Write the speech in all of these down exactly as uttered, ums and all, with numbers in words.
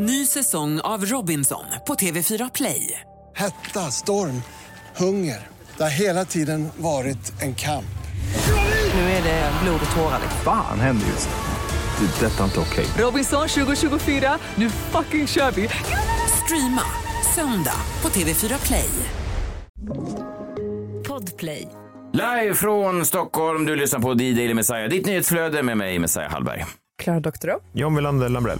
Ny säsong av Robinson på T V fyra Play. Hetta, storm, hunger. Det har hela tiden varit en kamp. Nu är det blod och tårar. Fan, händer just det. Detta är inte okej. Robinson tjugo tjugofyra, nu fucking kör vi. Streama söndag på T V fyra Play. Podplay. Live från Stockholm, du lyssnar på D-Daily Messiah. Ditt nyhetsflöde med mig, Messiah Hallberg. Klara Doktorow. John Wilander, Lambrell.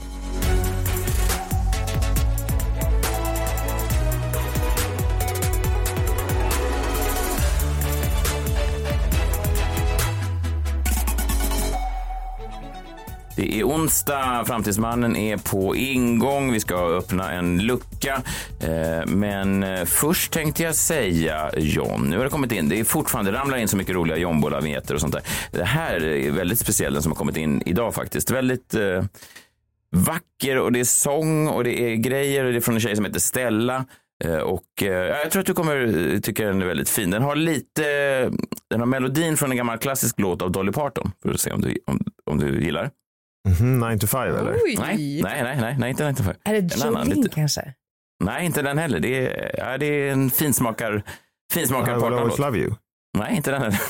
Det är onsdag, Framtidsmannen är på ingång. Vi ska öppna en lucka. Men först tänkte jag säga John. Nu har det kommit in. Det är fortfarande, det ramlar in så mycket roliga John-bolavignetter och sånt där. Det här är väldigt speciellt, den som har kommit in idag faktiskt. Väldigt eh, vacker, och det är sång och det är grejer. Och det är från en tjej som heter Stella. Och jag tror att du kommer tycka den är väldigt fin. Den har lite, den har melodin från en gammal klassisk låt av Dolly Parton. För att se om du, om, om du gillar. nine to five eller? Nej, nej, nej, nej, nej, inte nine to five. Är det Jolene kanske? Nej, inte den heller. Det är, ja, det är en finsmakar, finsmakar I will always love you. Nej, inte den heller.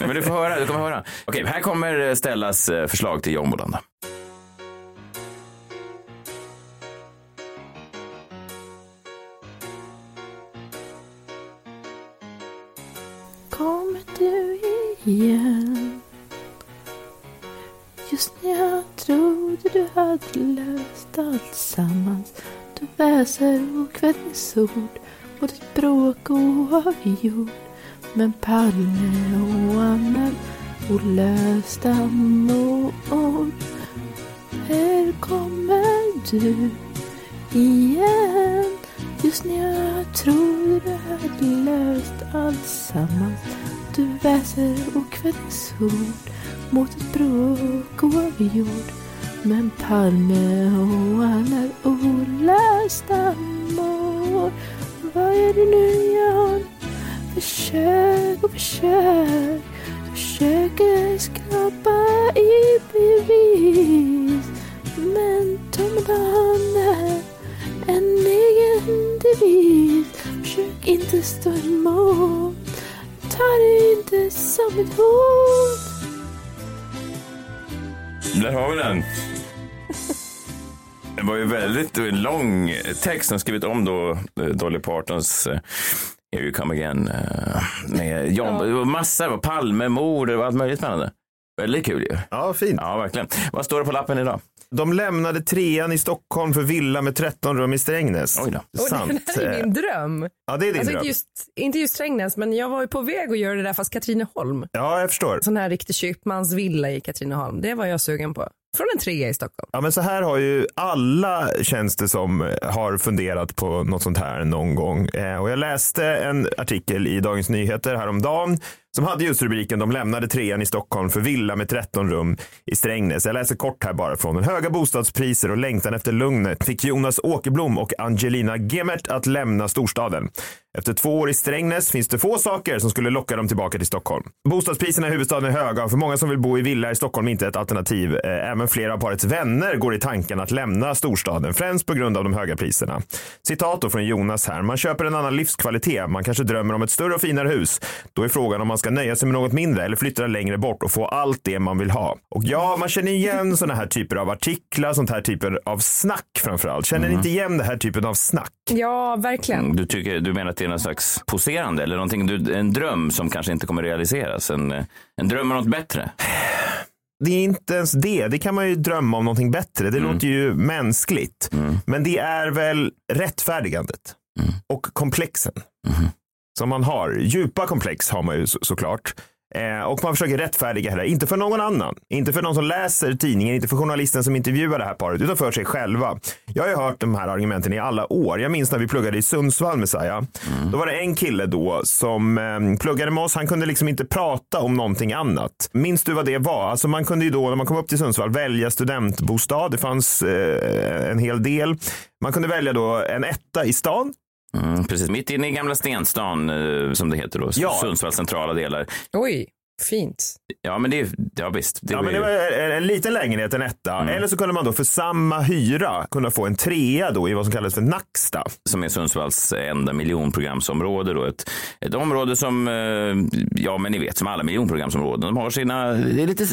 Men du får höra, du kommer höra. Okej, här kommer Stellas förslag till John Wilander. Kommer du igen? Just när jag trodde du hade löst allt sammans. Du väser och kvällningsord och ditt bråk oavgjord. Men Palme och Annan och lösta mål. Här kommer du igen. Just när jag trodde du hade löst allt sammans. Du väser och kvällningsord mot ett bråk och avgjord. Men Palme och alla olösta mål. Vad är det nu jag försök och försök försöker skapa i bevis. Men Tommy Banner en egen devis. Försök inte stå emot. Ta det inte som ett hot. Där har vi den. Det var ju väldigt lång text. Han skrivit om då Dolly Partons Here You Come Again med John. Det var massor av Palmemord och allt möjligt med det. Väldigt kul ju. Ja, fint. Ja, verkligen. Vad står det på lappen idag? De lämnade trean i Stockholm för villa med tretton rum i Strängnäs. Oj då. Och det är min dröm. Ja, det är din alltså dröm. Inte just, inte just Strängnäs, men jag var ju på väg att göra det där fast Katrineholm. Ja, jag förstår. Sån här riktig köpmans villa i Katrineholm. Det var jag sugen på. Från en trea i Stockholm. Ja, men så här har ju alla tjänster som har funderat på något sånt här någon gång. Eh, och jag läste en artikel i Dagens Nyheter häromdagen som hade just rubriken De lämnade trean i Stockholm för villa med tretton rum i Strängnäs. Jag läser kort här bara från den. Höga bostadspriser och längtan efter lugnet fick Jonas Åkerblom och Angelina Gemert att lämna storstaden. Efter två år i Strängnäs finns det få saker som skulle locka dem tillbaka till Stockholm. Bostadspriserna i huvudstaden är höga och för många som vill bo i villa i Stockholm inte ett alternativ. Även flera av parets vänner går i tanken att lämna storstaden, främst på grund av de höga priserna. Citat då från Jonas här. Man köper en annan livskvalitet. Man kanske drömmer om ett större och finare hus. Då är frågan om man ska nöja sig med något mindre eller flytta längre bort och få allt det man vill ha. Och ja, man känner igen såna här typer av artiklar, sånt här typer av snack framförallt. Känner mm. inte igen det här typen av snack? Ja, verkligen. Du, tycker, du menar att det är någon slags poserande eller någonting, du, en dröm som kanske inte kommer realiseras, en, en dröm om något bättre? Det är inte ens det, det kan man ju drömma om någonting bättre, det mm. låter ju mänskligt mm. men det är väl rättfärdigandet mm. och komplexen mm. som man har, djupa komplex har man ju så, såklart. Eh, och man försöker rättfärdiga det här, inte för någon annan, inte för någon som läser tidningen, inte för journalisten som intervjuar det här paret, utan för sig själva. Jag har ju hört de här argumenten i alla år. Jag minns när vi pluggade i Sundsvall, Messiah. Mm. Då var det en kille då som eh, pluggade med oss, han kunde liksom inte prata om någonting annat. Minns du vad det var? Alltså man kunde ju då, när man kom upp till Sundsvall, välja studentbostad. Det fanns eh, en hel del. Man kunde välja då en etta i stan. Mm, precis, mitt inne i gamla Stenstan som det heter då, ja. Sundsvalls centrala delar. Oj, fint. Ja, men det är ja, visst. Det ja, men det var en, en liten lägenhet, en etta. Mm. Eller så kunde man då för samma hyra kunna få en trea då i vad som kallas för Nacksta. Som är Sundsvalls enda miljonprogramsområde då. Ett, ett område som, ja men ni vet, som alla miljonprogramsområden. De har sina, det är lite,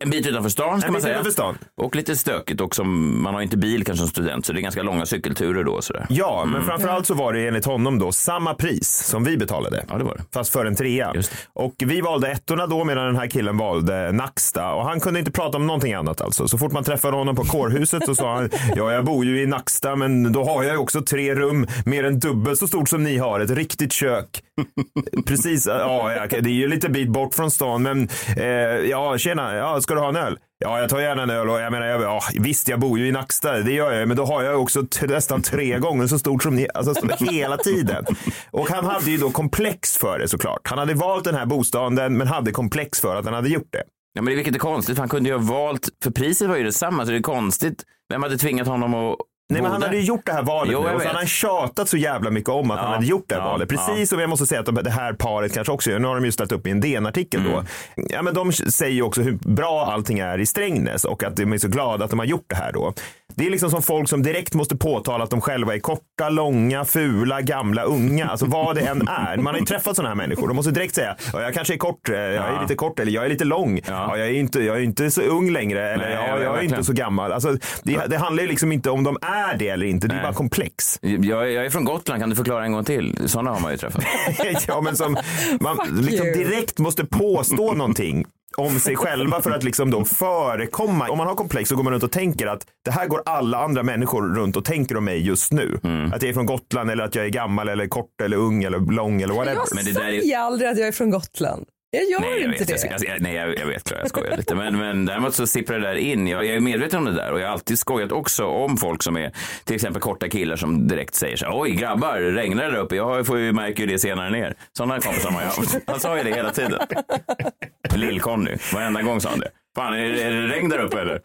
en bit utanför stan ska en man säga. Utanför stan. Och lite stökigt och som, man har inte bil kanske som student så det är ganska långa cykelturer då. Sådär. Ja, mm. men framförallt så var det enligt honom då samma pris som vi betalade. Ja, det var det. Fast för en trea. Just det. Och vi valde ettorna då medan den här killen valde Nacksta och han kunde inte prata om någonting annat alltså. Så fort man träffade honom på kårhuset så sa han, ja jag bor ju i Nacksta men då har jag ju också tre rum mer än dubbelt så stort som ni har, ett riktigt kök. Precis, ja det är ju lite bit bort från stan men eh, ja tjena, ja, ska du ha en öl? Ja, jag tar gärna en öl och jag menar, jag, ja, visst jag bor ju i Nacksta, det gör jag men då har jag också t- nästan tre gånger så stort som ni, alltså som hela tiden. Och han hade ju då komplex för det såklart. Han hade valt den här bostaden men hade komplex för att han hade gjort det. Ja, men det är vilket är konstigt, för han kunde ju ha valt, för priset var ju detsamma så det är konstigt. Vem hade tvingat honom att... Nej men han hade ju gjort det här valet jo, nu, och så hade han tjatat så jävla mycket om att ja, han hade gjort det här ja, valet. Precis som ja. Jag måste säga att det här paret kanske också gör. Nu har de ju ställt upp i en D N-artikel mm. då. Ja men de säger ju också hur bra allting är i Strängnäs och att de är så glada att de har gjort det här då. Det är liksom som folk som direkt måste påtala att de själva är korta, långa, fula, gamla, unga. Alltså vad det än är. Man har ju träffat sådana här människor. De måste direkt säga, ja, jag kanske är kort, jag är lite kort eller jag är lite lång. Ja, jag är inte, jag är inte så ung längre eller nej, jag, jag är inte så gammal. Alltså, det, det handlar ju liksom inte om de är det eller inte. Det är nej. Bara komplex. Jag, jag är från Gotland, kan du förklara en gång till? Sådana har man ju träffat. Ja, men som man liksom direkt måste påstå någonting om sig själva för att liksom då förekomma. Om man har komplex så går man runt och tänker att det här går alla andra människor runt och tänker om mig just nu. Mm. Att jag är från Gotland eller att jag är gammal eller kort eller ung eller lång eller whatever. Jag men det där är... aldrig att jag är från Gotland. Jag gör nej, jag inte vet, det. Jag, jag, nej, jag, jag vet, jag skojar lite. Men, men däremot så sipprar det där in. Jag, jag är medveten om det där. Och jag har alltid skojat också om folk som är till exempel korta killar som direkt säger så här, oj grabbar, regnar det uppe? Jag får ju märka ju det senare ner. Sådana kompisar man gör. Han sa ju det hela tiden. Lill-Conny, varenda gång sa han det. Fan, är det regn där uppe eller?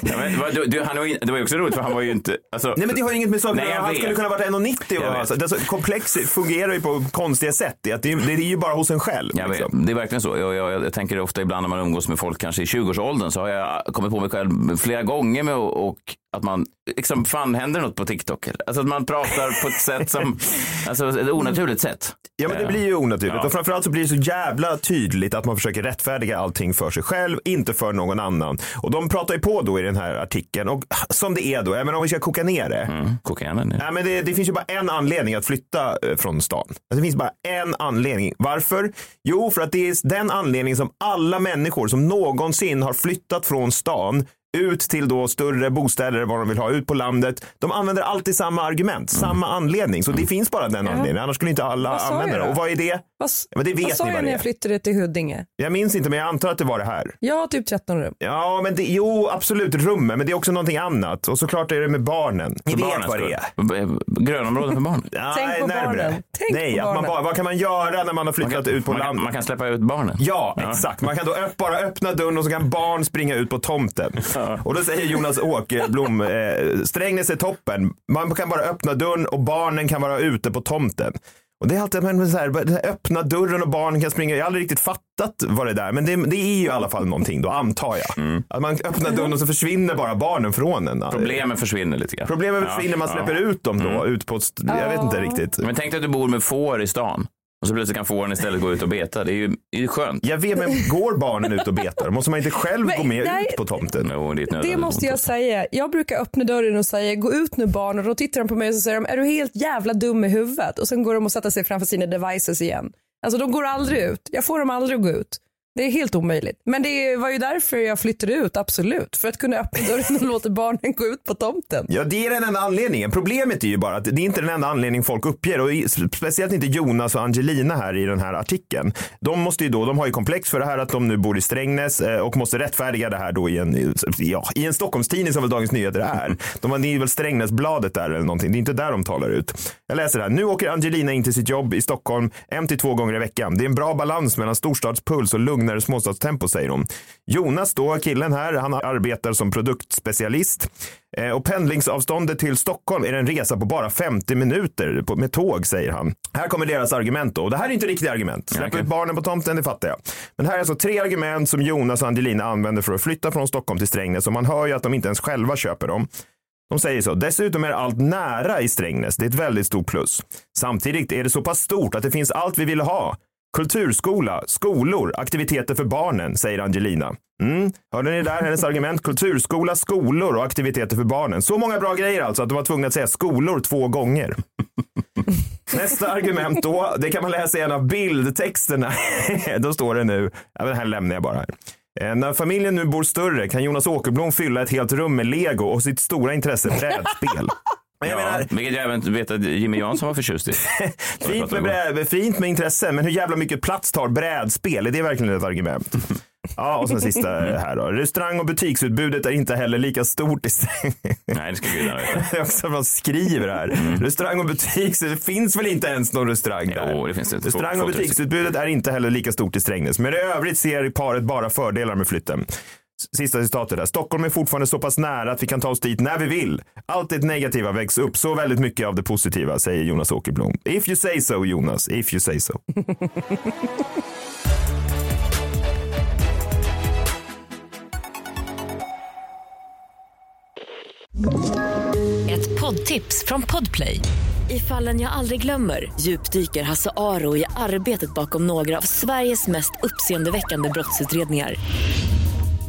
Ja, men, du, du, han var ju, det var ju också roligt för han var ju inte... Alltså, nej men det har ju inget med saker. Han vet. Skulle kunna vara en nittio. Alltså, alltså, komplex fungerar ju på konstiga sätt. Det, det är ju bara hos en själv. Jag liksom. Vet, det är verkligen så. Jag, jag, jag tänker ofta ibland när man umgås med folk kanske i tjugoårsåldern så har jag kommit på mig själv flera gånger med och, och att man liksom fan händer något på TikTok. Alltså att man pratar på ett sätt som... Alltså ett onaturligt sätt. Ja men det blir ju onaturligt. Ja. Och framförallt så blir det så jävla tydligt att man försöker rättfärdiga allting för sig själv. Inte för någon annan. Och de pratar ju på då i den här artikeln. Och som det är då, jag menar om vi ska koka ner det. Mm, koka ner det. Nej, men det, det finns ju bara en anledning att flytta från stan. Alltså, det finns bara en anledning. Varför? Jo, för att det är den anledningen som alla människor som någonsin har flyttat från stan ut till då större bostäder vad de vill ha ut på landet. De använder alltid samma argument, mm. samma anledning. Så det mm. finns bara den anledningen. Annars skulle inte alla använda det. Och vad är det? Vad, ja, men det vet vad sa ni vad jag när jag flyttade till Huddinge? Jag minns inte men jag antar att det var det här. Jag har typ tretton rum. Ja men det, jo absolut rummen men det är också någonting annat. Och såklart är det med barnen. Ni vet barnen, vad det är. Grönområden för barn. Ja, tänk på nej, barnen. Tänk nej, på barnen. Man, vad kan man göra när man har flyttat man kan, ut på landet? Man kan släppa ut barnen. Ja, ja. Exakt. Man kan då öpp, bara öppna dörren och så kan barn springa ut på tomten. Och då säger Jonas Åkerblom eh, Strängnäs är toppen. Man kan bara öppna dörren och barnen kan vara ute på tomten. Och det är alltid men så här, öppna dörren och barnen kan springa. Jag har aldrig riktigt fattat vad det där. Men det, det är ju i alla fall någonting då, antar jag. Mm. Att man öppnar dörren och så försvinner bara barnen från en. Problemen försvinner lite grann. Problemen ja, försvinner, man släpper ja. Ut dem då. Mm. Ut på st- jag vet inte riktigt. Men tänk dig att du bor med får i stan. Och så plötsligt kan fåren istället gå ut och beta. Det är ju, det är ju skönt. Jag vet, men går barnen ut och betar? Måste man inte själv men, gå med nej, ut på tomten? Jo, det, det måste jag säga. Jag brukar öppna dörren och säga, gå ut nu barn. Och då tittar de på mig och så säger de, är du helt jävla dum i huvudet? Och sen går de och sätter sig framför sina devices igen. Alltså de går aldrig ut. Jag får dem aldrig att gå ut. Det är helt omöjligt. Men det var ju därför jag flyttade ut, absolut. För att kunna öppna dörren och låta barnen gå ut på tomten. Ja, det är den enda anledningen. Problemet är ju bara att det är inte den enda anledningen folk uppger. Och speciellt inte Jonas och Angelina här i den här artikeln. De måste ju då, de har ju komplex för det här att de nu bor i Strängnäs och måste rättfärdiga det här då i en, ja, i en Stockholmstidning som väl Dagens Nyheter är. De har, det är väl Strängnäsbladet där eller någonting. Det är inte där de talar ut. Jag läser det här. Nu åker Angelina in till sitt jobb i Stockholm en till två gånger i veckan. Det är en bra balans mellan storstadspuls och lugn lugnare småstadstempo, säger hon. Jonas då, killen här, han arbetar som produktspecialist. Och pendlingsavståndet till Stockholm är en resa på bara femtio minuter med tåg, säger han. Här kommer deras argument då. Och det här är inte riktiga argument. Släpp ut barnen på tomten, det fattar jag. Men här är alltså tre argument som Jonas och Angelina använder för att flytta från Stockholm till Strängnäs. Och man hör ju att de inte ens själva köper dem. De säger så. Dessutom är allt nära i Strängnäs. Det är ett väldigt stort plus. Samtidigt är det så pass stort att det finns allt vi vill ha. Kulturskola, skolor, aktiviteter för barnen, säger Angelina. Mm. Hörde ni där hennes argument? Kulturskola, skolor och aktiviteter för barnen. Så många bra grejer alltså att de var tvungna att säga skolor två gånger. Nästa argument då, det kan man läsa i en av bildtexterna. Då står det nu, ja, men här lämnar jag bara här. När familjen nu bor större kan Jonas Åkerblom fylla ett helt rum med Lego och sitt stora intresse brädspel. Men jag ja, menar, vilket jag även vet att Jimmy Jansson var förtjust i. Fint med, brä, fint med intresse, men hur jävla mycket plats tar brädspel? Är det verkligen ett argument? Ja, och sen sista här då. Restaurang- och butiksutbudet är inte heller lika stort i sig. Nej, det ska gudarna veta. Det är också vad man skriver här. Mm. Restaurang- och butiks... Det finns väl inte ens någon restaurang där? Jo, det finns det inte. Restaurang- och butiksutbudet är inte heller lika stort i Strängnäs. Men i övrigt ser paret bara fördelar med flytten. Sista citatet där. Stockholm är fortfarande så pass nära att vi kan ta oss dit när vi vill. Allt det negativa väcks upp så väldigt mycket av det positiva, säger Jonas Åkerblom. If you say so, Jonas. If you say so. Ett poddtips från Podplay. I Fallen jag aldrig glömmer djupdyker Hasse Aro i arbetet bakom några av Sveriges mest uppseendeväckande brottsutredningar.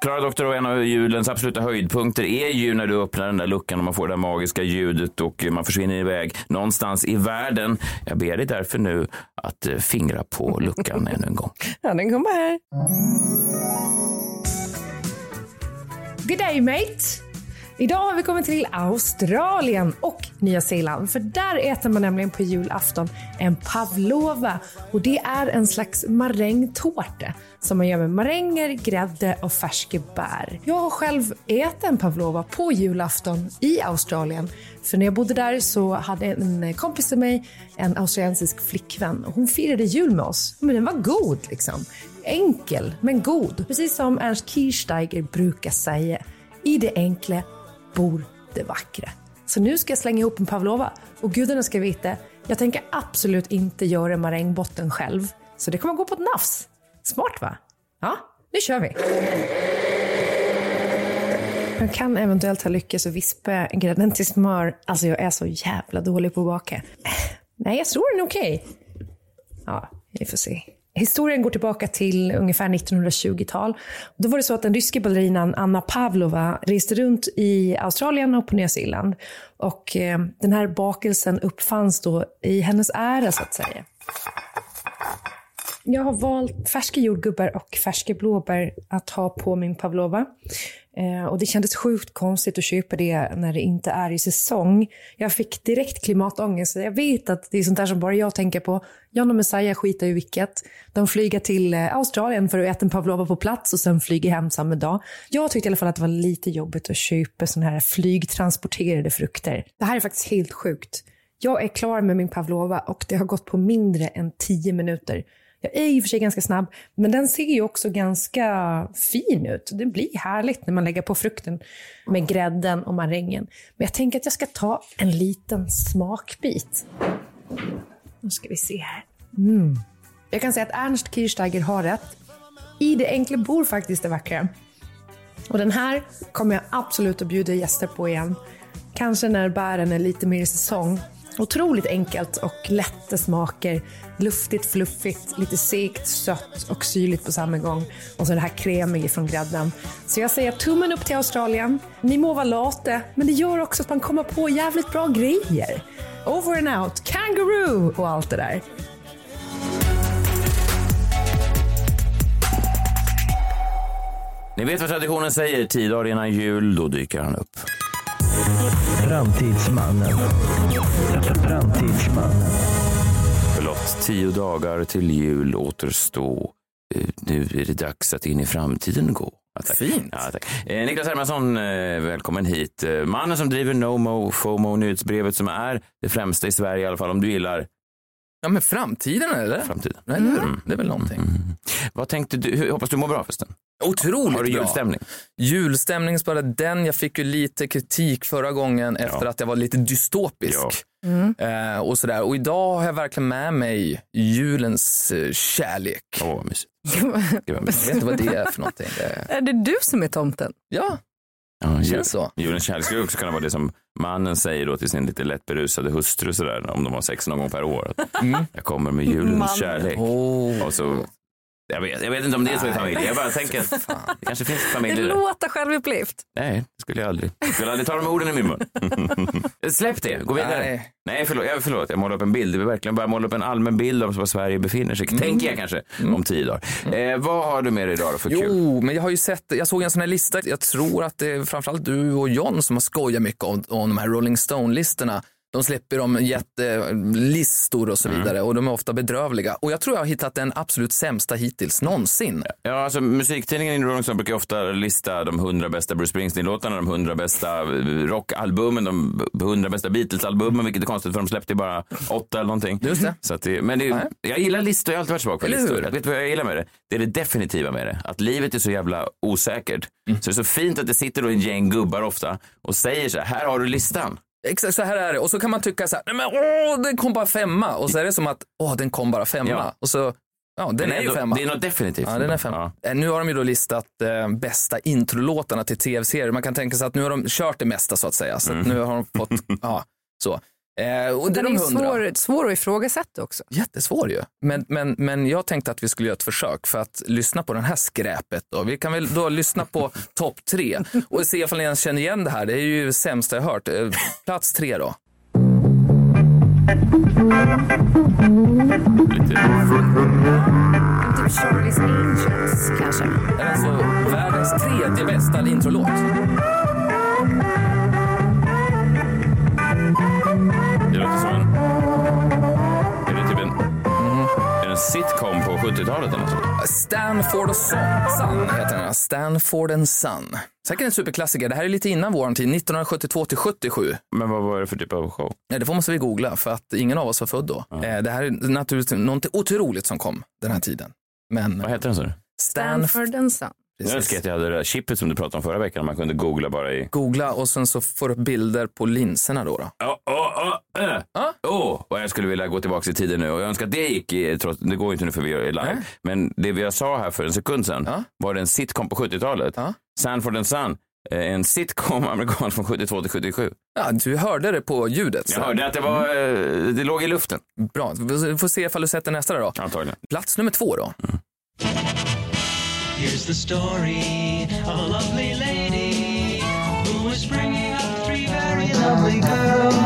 Klara doktor, och en av julens absoluta höjdpunkter är ju när du öppnar den där luckan och man får det magiska ljudet och man försvinner iväg någonstans i världen. Jag ber dig därför nu att fingra på luckan ännu en gång. Ja, den kommer här. G'day mate! Idag har vi kommit till Australien och Nya Zeeland, för där äter man nämligen på julafton en pavlova, och det är en slags marängtårta som man gör med maränger, grädde och färska bär. Jag har själv ätit en pavlova på julafton i Australien, för när jag bodde där så hade en kompis till mig en australiensisk flickvän och hon firade jul med oss, men den var god liksom, enkel men god, precis som Ernst Kirchsteiger brukar säga, i det enkla bor det vackra. Så nu ska jag slänga ihop en pavlova. Och gudarna ska veta, jag tänker absolut inte göra marängbotten själv. Så det kommer gå på ett nafs. Smart va? Ja, nu kör vi. Man kan eventuellt ha lyckats och vispa grädden till smör. Alltså jag är så jävla dålig på att baka. Nej, jag tror den är okej. Okay. Ja, vi får se. Historien går tillbaka till ungefär nittonhundratjugotal. Då var det så att den ryska ballerinan Anna Pavlova reste runt i Australien och på Nya Zeeland. Och eh, den här bakelsen uppfanns då i hennes ära så att säga. Jag har valt färska jordgubbar och färska blåbär att ha på min pavlova. Eh, och det kändes sjukt konstigt att köpa det när det inte är i säsong. Jag fick direkt klimatångest. Jag vet att det är sånt där som bara jag tänker på. John och Messiah skiter i vilket. De flyger till Australien för att äta en pavlova på plats och sen flyger hem samma dag. Jag tyckte i alla fall att det var lite jobbigt att köpa såna här flygtransporterade frukter. Det här är faktiskt helt sjukt. Jag är klar med min pavlova och det har gått på mindre än tio minuter. Jag är i och för sig ganska snabb, men den ser ju också ganska fin ut. Det blir härligt när man lägger på frukten med grädden och marängen. Men jag tänker att jag ska ta en liten smakbit. Nu ska vi se här. Mm. Jag kan säga att Ernst Kirchsteiger har rätt. I det enkla bor faktiskt det vackra. Och den här kommer jag absolut att bjuda gäster på igen. Kanske när bären är lite mer i säsong. Otroligt enkelt och lätta smaker. Luftigt, fluffigt, lite segt, sött och syrligt på samma gång. Och så det här kremiga från grädden. Så jag säger tummen upp till Australien. Ni må vara late, men det gör också att man kommer på jävligt bra grejer. Over and out, kangaroo och allt det där. Ni vet vad traditionen säger, tio dagar innan jul, då dyker han upp. Framtidsmannen. Framtidsmannen. Förlåt, tio dagar till jul återstå. Nu är det dags att in i framtiden gå. Ja, tack. Fint. Ja, tack. Eh, Niklas Hermansson, eh, välkommen hit. Eh, mannen som driver No-Mo, FOMO, nyhetsbrevet som är det främsta i Sverige i alla fall, om du gillar... Ja, men framtiden, eller? Framtiden. Nej, mm. Mm. Det är väl någonting. Mm. Vad tänkte du? Hur, hoppas du mår bra förresten. Otroligt. Har du julstämning? Bra. Julstämning, bara den. Jag fick ju lite kritik förra gången efter ja. att jag var lite dystopisk. Ja. Mm. Eh, och sådär. Och idag har jag verkligen med mig julens eh, kärlek. Åh, oh, mysigt. Jag vet inte vad det är för någonting. Det... Är det du som är tomten? Ja. Ja, jul, så. Julens kärlek skulle också kunna vara det som mannen säger då till sin lite lätt berusade hustru sådär, om de har sex någon gång per år. Mm. Jag kommer med julens Man. kärlek. Oh. Och så... Jag vet, jag vet inte om det är så i familj. Jag bara tänker att det kanske finns familjer. Det låter självupplyft. Nej, det skulle jag aldrig. Jag skulle aldrig ta de orden i min mun. Släpp det, gå vidare. Nej, Nej förlåt, jag, förlåt, jag målar upp en bild. Det vill verkligen bara måla upp en allmän bild av var Sverige befinner sig. Mm. Tänker jag kanske mm. om tio dagar. Mm. Eh, vad har du med dig idag då för jo, kul? Jo, men jag har ju sett, jag såg en sån här lista. Jag tror att det är framförallt du och John som har skojat mycket om, om de här Rolling Stone-listerna. De släpper de jättelistor och så vidare. Mm. Och de är ofta bedrövliga. Och jag tror jag har hittat den absolut sämsta hittills någonsin. Ja, alltså musiktidningen i Rolling Stone brukar ofta lista de hundra bästa Bruce Springsteen-låtarna, de hundra bästa rockalbumen, de hundra bästa Beatles-albumen, vilket är konstigt för de släppte bara åtta eller någonting. Just det. Så att det men det, jag gillar listor, jag har alltid varit svag för listor. Jag vet vad jag gillar med det? Det är det definitiva med det. Att livet är så jävla osäkert. Mm. Så det är så fint att det sitter då en gäng gubbar ofta och säger så här, här har du listan. Exakt, så här är det. Och så kan man tycka så här, nej men åh, den kom bara femma. Och så är det som att, åh, den kom bara femma. Ja. Och så, ja, den är, är ju femma. Det är något definitivt. Ja, den är femma. Ja. Nu har de ju då listat eh, bästa introlåtarna till tv-serier. Man kan tänka sig att nu har de kört det mesta, så att säga. Så mm. att nu har de fått, ja, så. Eh, och det är, de är ju svår, svår att ifrågasätta också. Jättesvår ju. Men, men, men jag tänkte att vi skulle göra ett försök för att lyssna på den här skräpet. Då. Vi kan väl då lyssna på topp tre och se om ni ens känner igen det här. Det är ju sämsta jag hört. Plats tre då. Charlie's Angels kanske. Alltså världens tredje bästa introlåt. Det låter som en... Är det typ en... Mm. Är en sitcom på sjuttiotalet eller något sånt? Sanford and Son heter den. Sanford and Son. Säkert en superklassiker. Det här är lite innan våran tid, nittonhundrasjuttiotvå till sjuttiosju. Men vad var det för typ av show? Nej, det måste vi googla för att ingen av oss var född då. Mm. Det här är naturligtvis något otroligt som kom den här tiden. Men... Vad heter den så? Sanford and Son. Precis. Jag önskar att jag hade det där chippet som du pratade om förra veckan. Man kunde googla bara i... Googla och sen så får du bilder på linserna då då. Åh, åh, åh. Åh, vad jag skulle vilja gå tillbaka i tiden nu. Och jag önskar att det gick i, trots, det går ju inte nu för vi är live. Äh? Men det jag sa här för en sekund sedan äh? var det en sitcom på sjuttiotalet. Äh? Sanford and Son. En sitcom amerikan från sjuttiotvå till sjuttiosju. Ja, du hörde det på ljudet. Så. Jag hörde att det, var, det låg i luften. Bra, vi får se om du sätter nästa då. Antagligen. Plats nummer två då. Mm. Here's the story of a lovely lady who is bringing up three very lovely girls.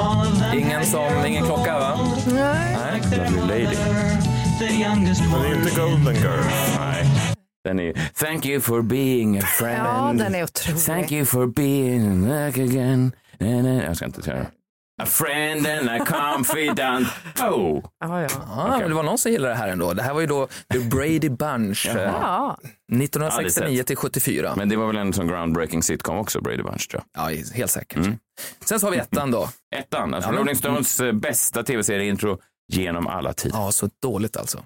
All of them ingen som, ingen klocka va? Nej. Nej. Lovely lady. The youngest one. Det är inte Golden Girls. Nej. Den är Thank you for being a friend. Ja, den är otrolig. Thank you for being back again. Nej, nej, jag ska inte säga. A friend and a confidant. Oh. Ah, ja. Ah, okay. Men det var någon som gillade det här ändå. Det här var ju då The Brady Bunch. Ja. nittonhundrasextionio till sjuttiofyra. Men det var väl en sån groundbreaking sitcom också, Brady Bunch, tror jag. Ja, helt säkert. Mm. Sen så har vi ettan då. Ettan, alltså ja, Rolling Stones mm. bästa tv-serieintro genom alla tider. Ja, så dåligt alltså.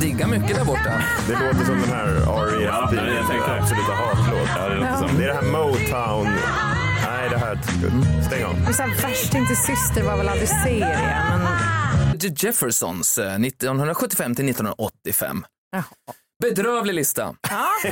Du diggar mycket där borta. Det låter som den här R E S ja, jag tänkte absoluta hatlåt. Ja, det, ja. Som, det är det här Motown. Nej, det här stäng av. Men sen värsting till syster var väl aldrig serien. Men... The Jeffersons, nittonhundrasjuttiofem till nittonhundraåttiofem. Jaha. Bedrövlig lista. Ja.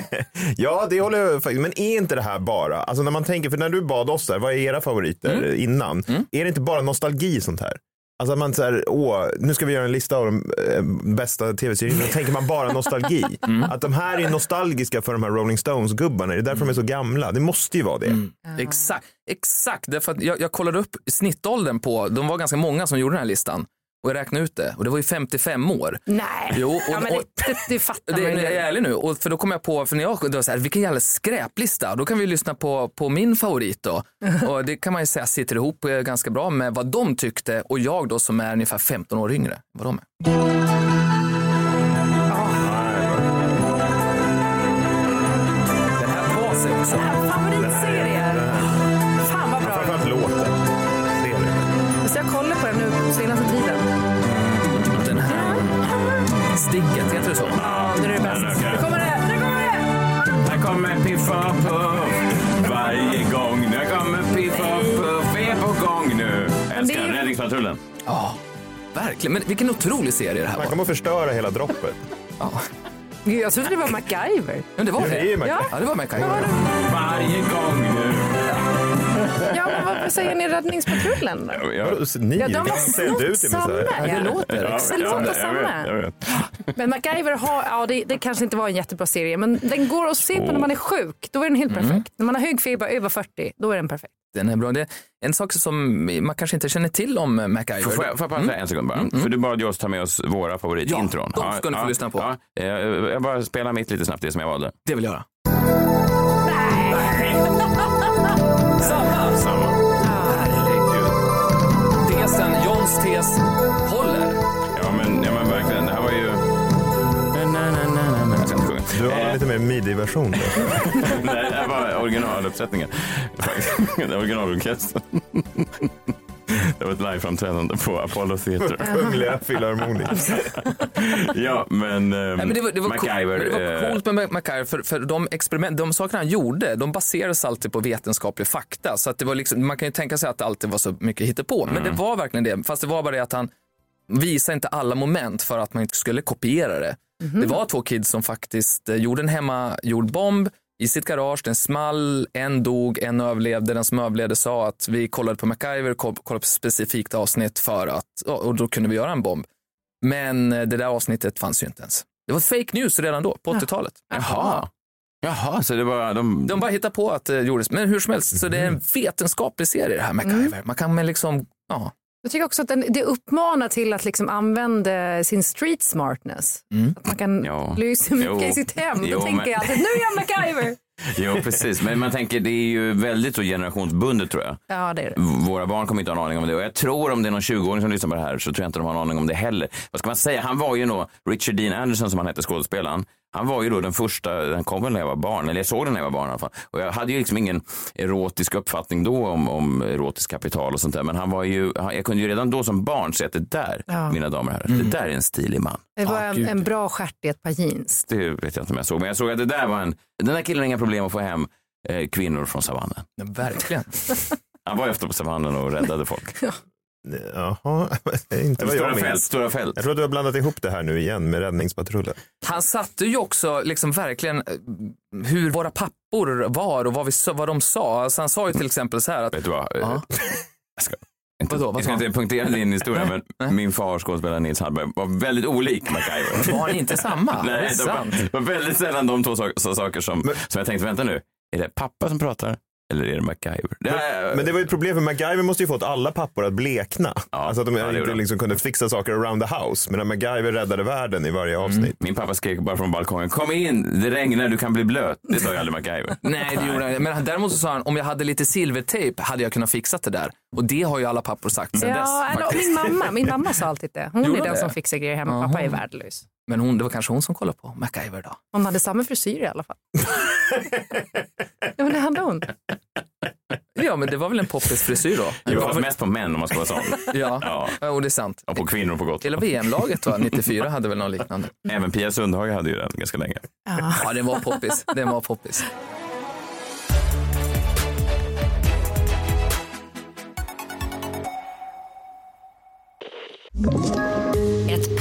Ja, det håller jag faktiskt. Men är inte det här bara, alltså när man tänker, för när du bad oss där, vad är era favoriter mm. innan? Mm. Är det inte bara nostalgi sånt här? Alltså man såhär, åh, nu ska vi göra en lista av de eh, bästa tv-serierna. Då tänker man bara nostalgi. Mm. Att de här är nostalgiska för de här Rolling Stones-gubbarna. Det är därför mm. de är så gamla. Det måste ju vara det. Mm. Uh. Exakt, exakt. Därför att jag, jag kollade upp snittåldern på, de var ganska många som gjorde den här listan. Och jag räknade ut det. Och det var ju femtiofem år. Nej, jo, och, ja, men det, det, det fattar man ju. Det, det är ärlig nu. Och för då kom jag på, för när jag, det var så här, vilken jävla skräplista. Då kan vi lyssna på, på min favorit då. Och det kan man ju säga sitter ihop ganska bra med vad de tyckte. Och jag då som är ungefär femton år yngre. Vad de är. Den här var sig också. Den här favoritserien. Fan vad bra. Framförallt låten. Serien. Så jag kollar på den nu senaste tiden. Stigget, heter det så? Ja, det är det bästa. Nu kommer det, nu kommer det! Här kommer Piffa Puff. Varje gång, nu kommer Piffa Puff. Vi är på gång nu. Älskar är... Räddningspatrullen. Ja, verkligen. Men vilken otrolig serie det här var. Man kommer förstöra hela droppet. Ja. Jag trodde det var MacGyver. Men det var det. Ja, det, ja. Ja, det var MacGyver. Ja, det... Varje gång nu. Ja, men vad säger ni Räddningspatrullen? Ja, jag, ni, ja, de har snott samma. Ja, det låter. Ja, det låter ja, samma. Jag vet, jag vet. Men MacGyver har, ja, det, det kanske inte var en jättebra serie, men den går att se på när man är sjuk. Då är den helt mm. perfekt. När man har hög feber över fyrtio, då är den perfekt. Den är bra. Det är en sak som man kanske inte känner till om MacGyver. Får jag, får jag bara mm. en sekund bara? Mm. Mm. För du bad oss ta med oss våra favoritintron. Ja, de ska ja, ni få ja, lyssna på. Ja. Jag bara spelar mitt lite snabbt, det som jag valde. Det vill jag göra. Samma. Samma. Herregud. Tesen, Johns tes håller. Ja men, ja men verkligen, det här var ju... Nej, nej, nej, nej, nej. Jag ska inte sjunga. Du har eh. lite mer midi-version då. Nej, det här var originaluppsättningen. Det var originalorkestern. Det var ett liveframträdande på Apollo Theater. Kungliga filharmonik. Ja, men, um, Nej, men det var, det var MacGyver. Cool, det var coolt med MacGyver för, för de experiment, de saker han gjorde, de baseras alltid på vetenskaplig fakta. Så att det var liksom, man kan ju tänka sig att det alltid var så mycket hittepå. Mm. Men det var verkligen det. Fast det var bara det att han visade inte alla moment för att man inte skulle kopiera det. Mm-hmm. Det var två kids som faktiskt gjorde en hemmagjord bomb i sitt garage, den small, en dog, en överlevde. Den som överlevde sa att vi kollade på MacGyver, kollade på specifikt avsnitt för att, och då kunde vi göra en bomb. Men det där avsnittet fanns ju inte ens. Det var fake news redan då, på åttiotalet. Jaha. Jaha, så det var... De, de bara hittade på att det gjordes. Men hur som helst, så det är en vetenskaplig serie det här MacGyver. Man kan väl liksom, ja... Jag tycker också att den, det uppmanar till att liksom använda sin street smartness. Mm. Att man kan ja. lysa mycket jo. i sitt hem. Då jo, tänker men... jag att nu är MacGyver. Jo, precis. Men man tänker, det är ju väldigt så generationsbundet, tror jag. Ja, det är det. Våra barn kommer inte ha en aning om det. Och jag tror om det är någon tjugo-åring som lyssnar på det här så tror jag inte de har en aning om det heller. Vad ska man säga? Han var ju nog Richard Dean Anderson, som han hette, skådespelaren. Han var ju då den första, han kom väl när jag var barn, eller jag såg den när jag var barn i alla fall. Och jag hade ju liksom ingen erotisk uppfattning då om, om erotisk kapital och sånt där. Men han var ju, jag kunde ju redan då som barn se att det där, ja. mina damer här, mm. det där är en stilig man. Det var ah, en, en bra stjärt i ett par jeans. Det vet jag inte om jag såg, men jag såg att det där var en, den där killen har inga problem att få hem eh, kvinnor från savannen. Ja, verkligen. Han var ju efter på savannen och räddade folk. Ja. Jaha, inte vad jag minns. Stora fält. Jag tror att du har blandat ihop det här nu igen med Räddningspatrullen. Han satte ju också liksom verkligen hur våra pappor var och vad, vi, vad de sa. Så han sa ju till exempel så här att... Vet du vad? Jag ska inte, vadå, vad jag ska inte punktera din historia, men nej. Min far, skådespelare Nils Hallberg, var väldigt olik MacGyver. Var han inte samma? Nej, det var, det var väldigt sällan de två så, saker som, men, som jag tänkte, vänta nu, är det pappa som pratar? Eller är det MacGyver? Men, ja. men det var ju ett problem för MacGyver måste ju fått alla pappor att blekna. Ja, alltså att de ja, inte liksom kunde fixa saker around the house. Men MacGyver räddade världen i varje avsnitt. Mm. Min pappa skrek bara från balkongen, kom in, det regnar, du kan bli blöt. Det sa ju aldrig MacGyver. Nej, det gjorde han. Men däremot så sa han, om jag hade lite silvertejp hade jag kunnat fixa det där. Och det har ju alla pappor sagt sedan ja, dess. Eller, min, mamma, min mamma sa alltid det. Hon gjorde är den det? Som fixar grejer hemma. Aha. Pappa är värdelös. Men hon, det var kanske hon som kollade på MacGyver då. Hon hade samma frisyr i alla fall. Ja, men det hade hon. Ja, men det var väl en poppis frisyr då. Det var mest på män om man ska vara sån. Ja, ja, och det är sant. Och på kvinnor på Gotland. Hela V M-laget va, nittiofyra hade väl något liknande. Även Pia Sundhage hade ju den ganska länge. Ja, ja, den var poppis. Den var poppis. Ett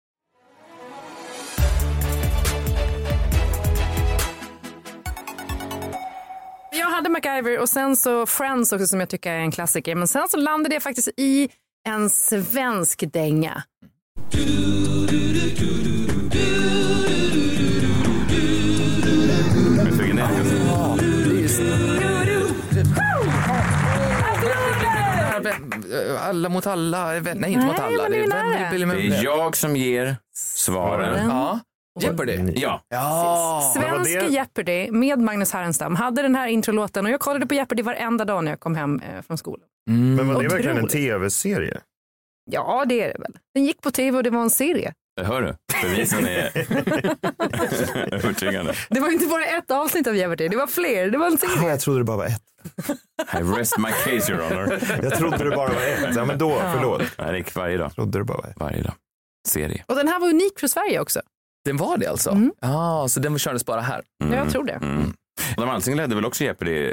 Jag hade MacGyver och sen så Friends också som jag tycker är en klassiker. Men sen så landade jag faktiskt i en svensk dänga. Alla mot alla. Nej, inte Nej, mot alla. Det är, det. Vem, det är jag som ger svaren. Ja. Jeopardy. Ja. ja. Svensk det det? Jeopardy med Magnus Härenstam hade den här introlåten och jag kollade på Jeopardy varenda dag när jag kom hem från skolan. Mm. Men var det Otroligt. verkligen en tv-serie? Ja, det är det väl. Den gick på tv och det var en serie. Det hör du. Bevisen är övertygande. Det var inte bara ett avsnitt av Jeopardy. Det var fler. Det var en serie. Jag trodde det bara var ett. I rest my case, your honor. Jag trodde det bara var ett. Ja, men då, ja. förlåt. Nej, det gick varje dag. Jag trodde det bara var ett. Varje dag. Serie. Och den här var unik för Sverige också. Den var det alltså? Ja, mm. ah, så den kördes bara här? Mm. Jag tror det. Mm. De Alsing ledde väl också Jeopardy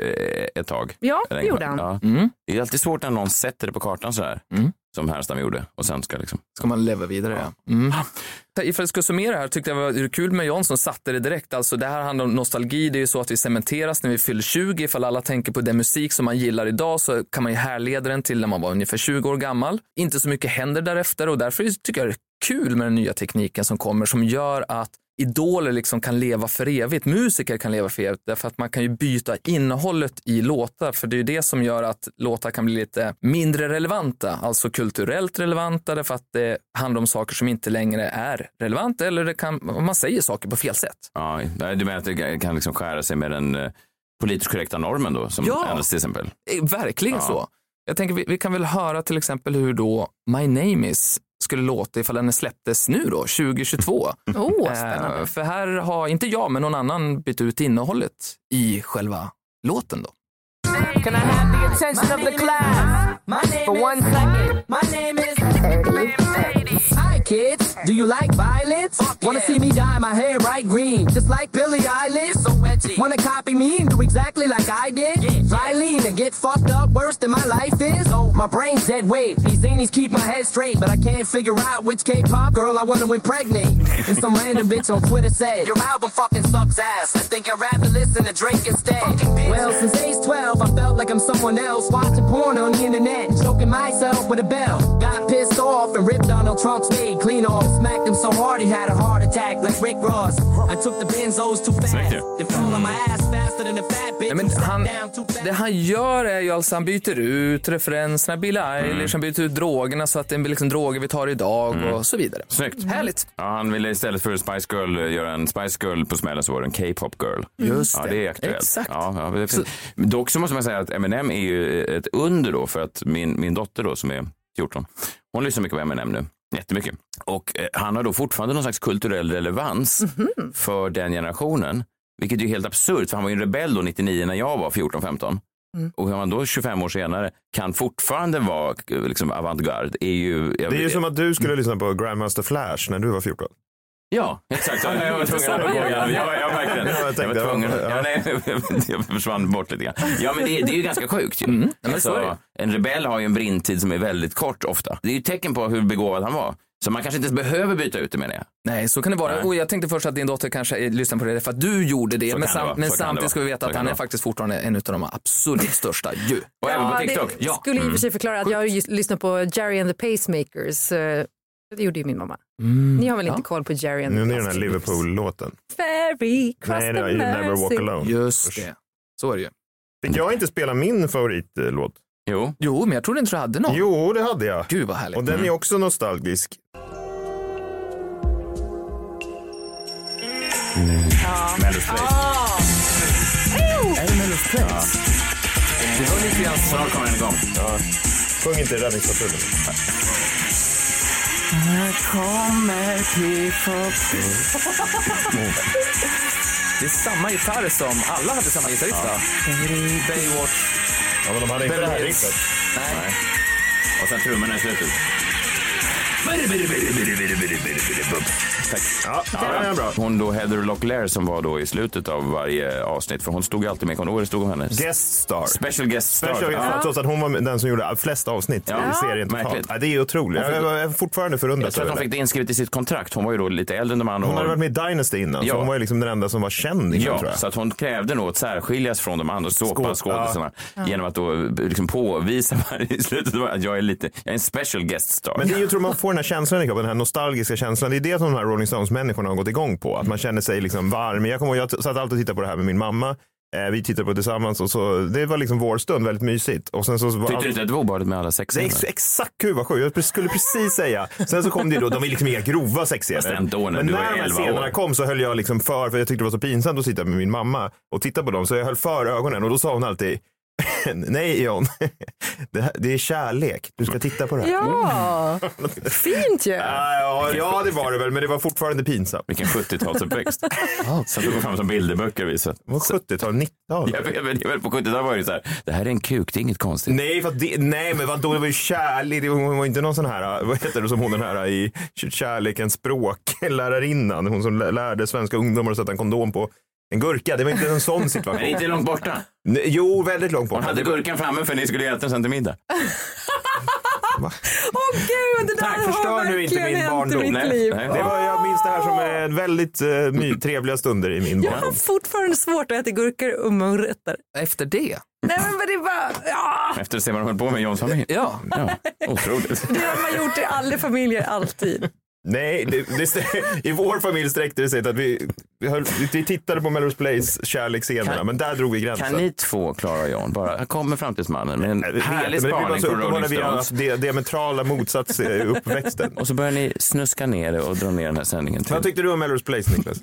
ett tag? Ja, det gjorde han. Ja. Mm. Det är alltid svårt när någon sätter det på kartan så här. Mm. Som Härenstam gjorde. Och sen ska liksom... Ska man leva vidare, ja. ja. Mm. Ifall jag ska summera här tyckte jag var det kul med Jonsson satte det direkt. Alltså det här handlar om nostalgi. Det är ju så att vi cementeras när vi fyller tjugo. Ifall alla tänker på den musik som man gillar idag så kan man ju härleda den till när man var ungefär tjugo år gammal. Inte så mycket händer därefter och därför tycker jag det är kul med den nya tekniken som kommer som gör att idoler liksom kan leva för evigt. Musiker kan leva för evigt därför att man kan ju byta innehållet i låtar. För det är ju det som gör att låtar kan bli lite mindre relevanta. Alltså kulturellt relevanta därför att det handlar om saker som inte längre är relevanta. Eller det kan, om man säger saker på fel sätt. Ja, du menar att det kan liksom skära sig med den politiskt korrekta normen då? Som ja, ändras till exempel. Verkligen ja. så. Jag tänker vi, vi kan väl höra till exempel hur då My Name Is skulle låta ifall den släpptes nu då, tjugo tjugotvå. Oh, eh, för här har inte jag men någon annan bytt ut innehållet i själva låten då. Can I have the attention of the class? For one second. My name is thirty. Hi kids, do you like violence? Wanna see me dye my hair bright green? Just like Billie Eilish? Wanna copy me and do exactly like I did? Dry lean and get fucked up worse than my life is? Oh, my brain's dead weight. These zanies keep my head straight, but I can't figure out which K-pop girl I wanna impregnate. And some random bitch on Twitter said, your album fucking sucks ass. I think I'd rather listen to Drake instead. Well, since age twelve, I felt like I'm someone else. Watching porn on the internet and choking myself with a bell. Got pissed off and ripped Donald Trump's head clean off. Smacked him so hard he had a heart attack like Rick Ross. I took the Benzos too fast. They fell on my ass faster than a fat bitch. Nej, men han, det han gör är ju alltså han byter ut referenserna. Billie Eilish, han byter ut drogerna så att det blir liksom droger vi tar idag mm. och så vidare. Snyggt. Härligt. Ja, han ville istället för Spice Girl göra en Spice Girl på smällen så var det en K-pop girl. Just det. Ja, det är aktuellt. Exakt. Ja, ja, så, dock så måste man säga att Eminem är ju ett under då för att min, min dotter då som är fjorton, hon lyssnar mycket på Eminem nu. Jättemycket. Och eh, han har då fortfarande någon slags kulturell relevans mm-hmm. för den generationen. Vilket är ju helt absurt för han var ju en rebell då nittionio när jag var fjorton femton. Mm. Och hur man då tjugofem år senare kan fortfarande vara liksom avantgarde är ju... Jag, det är ju som att du skulle lyssna på Grandmaster Flash när du var fjorton. Ja, exakt. Ja, jag var tvungen att gå igen. Jag var, jag var, jag var, jag var tvungen. Ja, nej, jag försvann bort lite grann. Ja, men det, det är ju ganska sjukt. Ju. Mm. Alltså, en rebell har ju en brintid som är väldigt kort ofta. Det är ju tecken på hur begåvad han var. Så man kanske inte ens behöver byta ut det, menar jag. Nej, så kan det vara. Nej. Och jag tänkte först att din dotter kanske lyssnar på det för att du gjorde det. Så men sam- det men samtidigt ska vi veta att han är faktiskt fortfarande en av de absolut största ju. Och ja, även på TikTok. Det ja. skulle mm. i och för sig förklara att jag lyssnar på Jerry and the Pacemakers. Det gjorde ju min mamma. Mm. Ni har väl inte ja. koll på Jerry and the Pacemakers? Nu är den här Liverpool-låten. Ferry, cross Nej, the mercy. Nej, Never Walk Alone. Just det. Så är det ju. Fick jag inte spela min favoritlåt? Jo. Jo, men jag trodde inte du hade någon. Jo, det hade jag. Gud, vad härligt. Och den är också nostalgisk. Mm. Mm. Ja. Melrose Place. Oh. Är det Melrose Place? Ja. Det var lite grann som... Snart kommer den igång. Ja. Sjung inte räddningspatrullen. Här kommer det är samma gitarr som... Alla hade samma gitarrista. Ja. Baywatch. Ja, men de hade inte den här riktigt. Nej. Nej. Och sen trummorna i slutet. Tack. Ja, ja, ja, bra. Hon då Heather Locklear som var då i slutet av varje avsnitt. För hon stod alltid med, hon stod om henne. Guest star. Special guest star. Special guest star. Ja. Trots att hon var den som gjorde flest avsnitt ja. i serien. Ja, det är ju otroligt. Jag, jag är fortfarande förundrad. Jag tror att hon fick det inskrivet i sitt kontrakt. Hon var ju då lite äldre än de andra. Hon hade varit med i Dynasty innan. Ja. Så hon var ju liksom den enda som var känd. Innan, ja, tror jag. Så att hon krävde något särskiljas från de andra skådespelarna. Ja. Genom att då liksom påvisa i slutet att jag är lite, jag är en special guest star. Men det är ju, tror man får den här känslan i kroppen, den här nostalgiska känslan. Det är det som de här Rolling Stones-människorna har gått igång på. Att man känner sig liksom varm. Jag, kom och, jag satt alltid och tittade på det här med min mamma. Eh, vi tittade på det tillsammans. Och så, det var liksom vår stund, väldigt mysigt. Och sen så var, tyckte du inte att det var obadet med alla sexscener? Ex, exakt, gud vad sjukt. Jag skulle precis säga. Sen så kom det då, de är liksom inga grova sexscener. Men när de här scenerna kom så höll jag liksom för, för jag tyckte det var så pinsamt att sitta med min mamma och titta på dem. Så jag höll för ögonen och då sa hon alltid... Nej, John. Det, här, det är kärlek. Du ska titta på det här. Ja, mm. Fint ju. Ah, ja, ja, det var det väl. Men det var fortfarande pinsamt. Vilken sjuttiotalsuppväxt. Ah, så att du går fram som bilderböcker visar. Vad sjuttiotal, nittiotal? Jag vet, på sjuttiotal var det så här. Det här är en kuk, det är inget konstigt. Nej, för det, nej men vadå, det var ju kärlek. Det var inte någon sån här, vad heter det som hon den här i kärlekens språk, lärarinnan. Hon som lärde svenska ungdomar att sätta en kondom på en gurka, det var inte en sån situation. Men inte långt borta. Jo, väldigt långt borta. Hon hade gurkan framme för ni skulle äta en centimeter. Åh oh, gud, det där tack, förstör nu inte min barndom. Nej, det var, jag minns det här som en väldigt uh, my, trevliga stunder i min barndom. Jag har fortfarande svårt att äta gurkor och morötter. Efter det? Nej, men det var... Ja. Efter att se vad de höll på med Johns familj. Ja. Ja, otroligt. Det har man gjort i alla familjer, alltid. Nej, det, det, i vår familj sträckte det sig att vi, vi, höll, vi tittade på Melrose Place kärleksscenerna, men där drog vi gränsen. Kan ni två, Klara och John, bara kommer Framtidsmannen med en nej, härlig spaning på Rolling Stones. Vi har det diametrala motsats i uppväxten. Och så börjar ni snuska ner det och dra ner den här sändningen till. Vad tyckte du om Melrose Place, Niklas?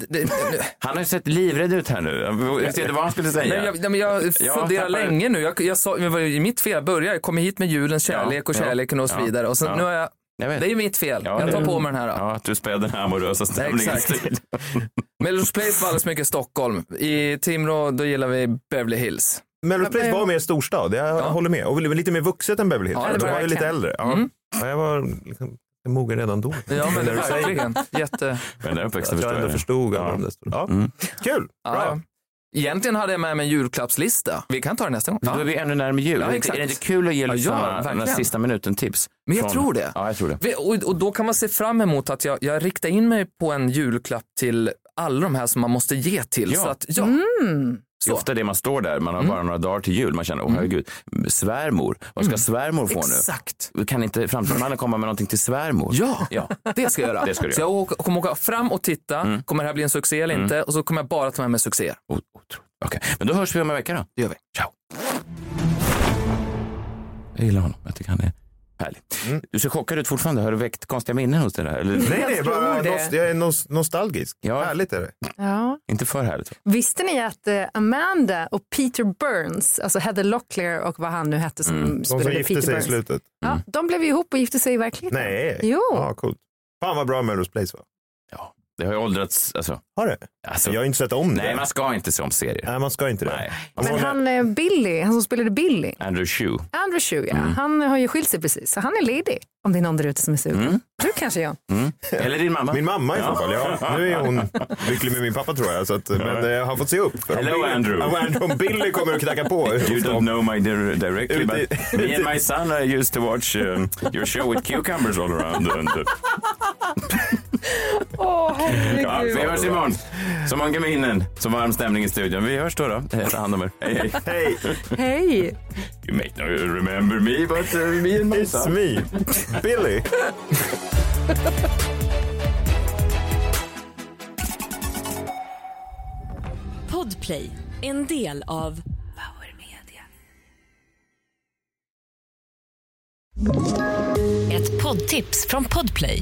Han har ju sett livrädd ut här nu. Jag vet inte vad han skulle säga. Nej, jag, nej, men jag funderar länge nu. Jag, jag sa, var i mitt fel började jag kommer hit med julens kärlek ja, och kärleken ja, och så vidare. Och sen ja. nu har jag... Det är ju mitt fel. Ja, jag tar på mig den här. Då. Ja, att du spelar den här amorösa stämningen. Melrose Place var alldeles mycket i Stockholm. I Timrå, då gillar vi Beverly Hills. Melrose Place var mer storstad, jag ja. håller med. Och lite mer vuxet än Beverly Hills. Ja, det var, var jag lite äldre. Ja. Mm. Ja, jag var liksom mogen redan då. Ja, men det var jätte... Men den uppväxten förstod jag. Jag förstod. Ja. Ja. Mm. Kul, bra. Ja. Egentligen hade jag med mig en julklappslista. Vi kan ta den nästa gång. Ja. Då är vi ännu närmare jul. Ja, är det inte kul att ge ja, ja, den sista minuten tips? Men jag från... tror det. Ja, jag tror det. Och, och då kan man se fram emot att jag, jag riktar in mig på en julklapp till alla de här som man måste ge till. Ja. Så att, ja. Mm. Så. Ofta det man står där, man har mm. bara några dagar till jul. Man känner, åh oh, herregud, svärmor. Vad ska mm. svärmor få nu? Exakt. Kan inte Framtidsmannen komma med någonting till svärmor? Ja, ja. Det ska jag göra. Det ska du göra. Så jag åker, kommer åka fram och titta. Mm. Kommer det här bli en succé eller inte? Mm. Och så kommer jag bara ta med mig succé. Oh, oh, Okej, okay. Men då hörs vi om en vecka då. Det gör vi. Ciao. Jag gillar honom. Jag tycker han är härlig. Mm. Du ser chockad ut fortfarande. Har du väckt konstiga minnen hos det där? Eller? Nej, jag det är bara det. Nost- jag är nos- nostalgisk. Ja. Härligt är det. Ja. Inte för härligt. Visste ni att uh, Amanda och Peter Burns, alltså Heather Locklear och vad han nu hette som mm. spelade Peter Burns. De som gifte sig Burns. I slutet. Mm. Ja, de blev ihop och gifte sig i verkligheten. Nej. Jo. Ja, coolt. Fan vad bra Melrose Place var. Ja. Det har ju åldrats, alltså. Har det? Alltså, jag har inte sett om det. Nej, man ska inte se om serier. Nej, man ska inte det. Nej. Men han Billy, han som spelade Billy. Andrew Shue. Andrew Shue, ja. Mm. Han har ju skilt sig precis. Så han är ledig. Om det är någon där ute som är sugen. Mm. Du kanske, John. Mm. Eller din mamma. Min mamma i alla fall, ja. Nu är hon lycklig med min pappa, tror jag. Så att, men jag har fått se upp. Hello, Billy, Andrew. Andrew och Billy kommer att knacka på. You don't know my directly, but me and my son I used to watch um, your show with cucumbers all around. And, uh... Åh, ja, vi hörs imorgon. Så många minnen, så varm stämning i studion. Vi hörs då då, jag heter Hannover. Hej, hej. Hej. You make no remember me, but uh, me and my son. It's me, Billy. Podplay, en del av Power Media. Ett poddtips från Podplay.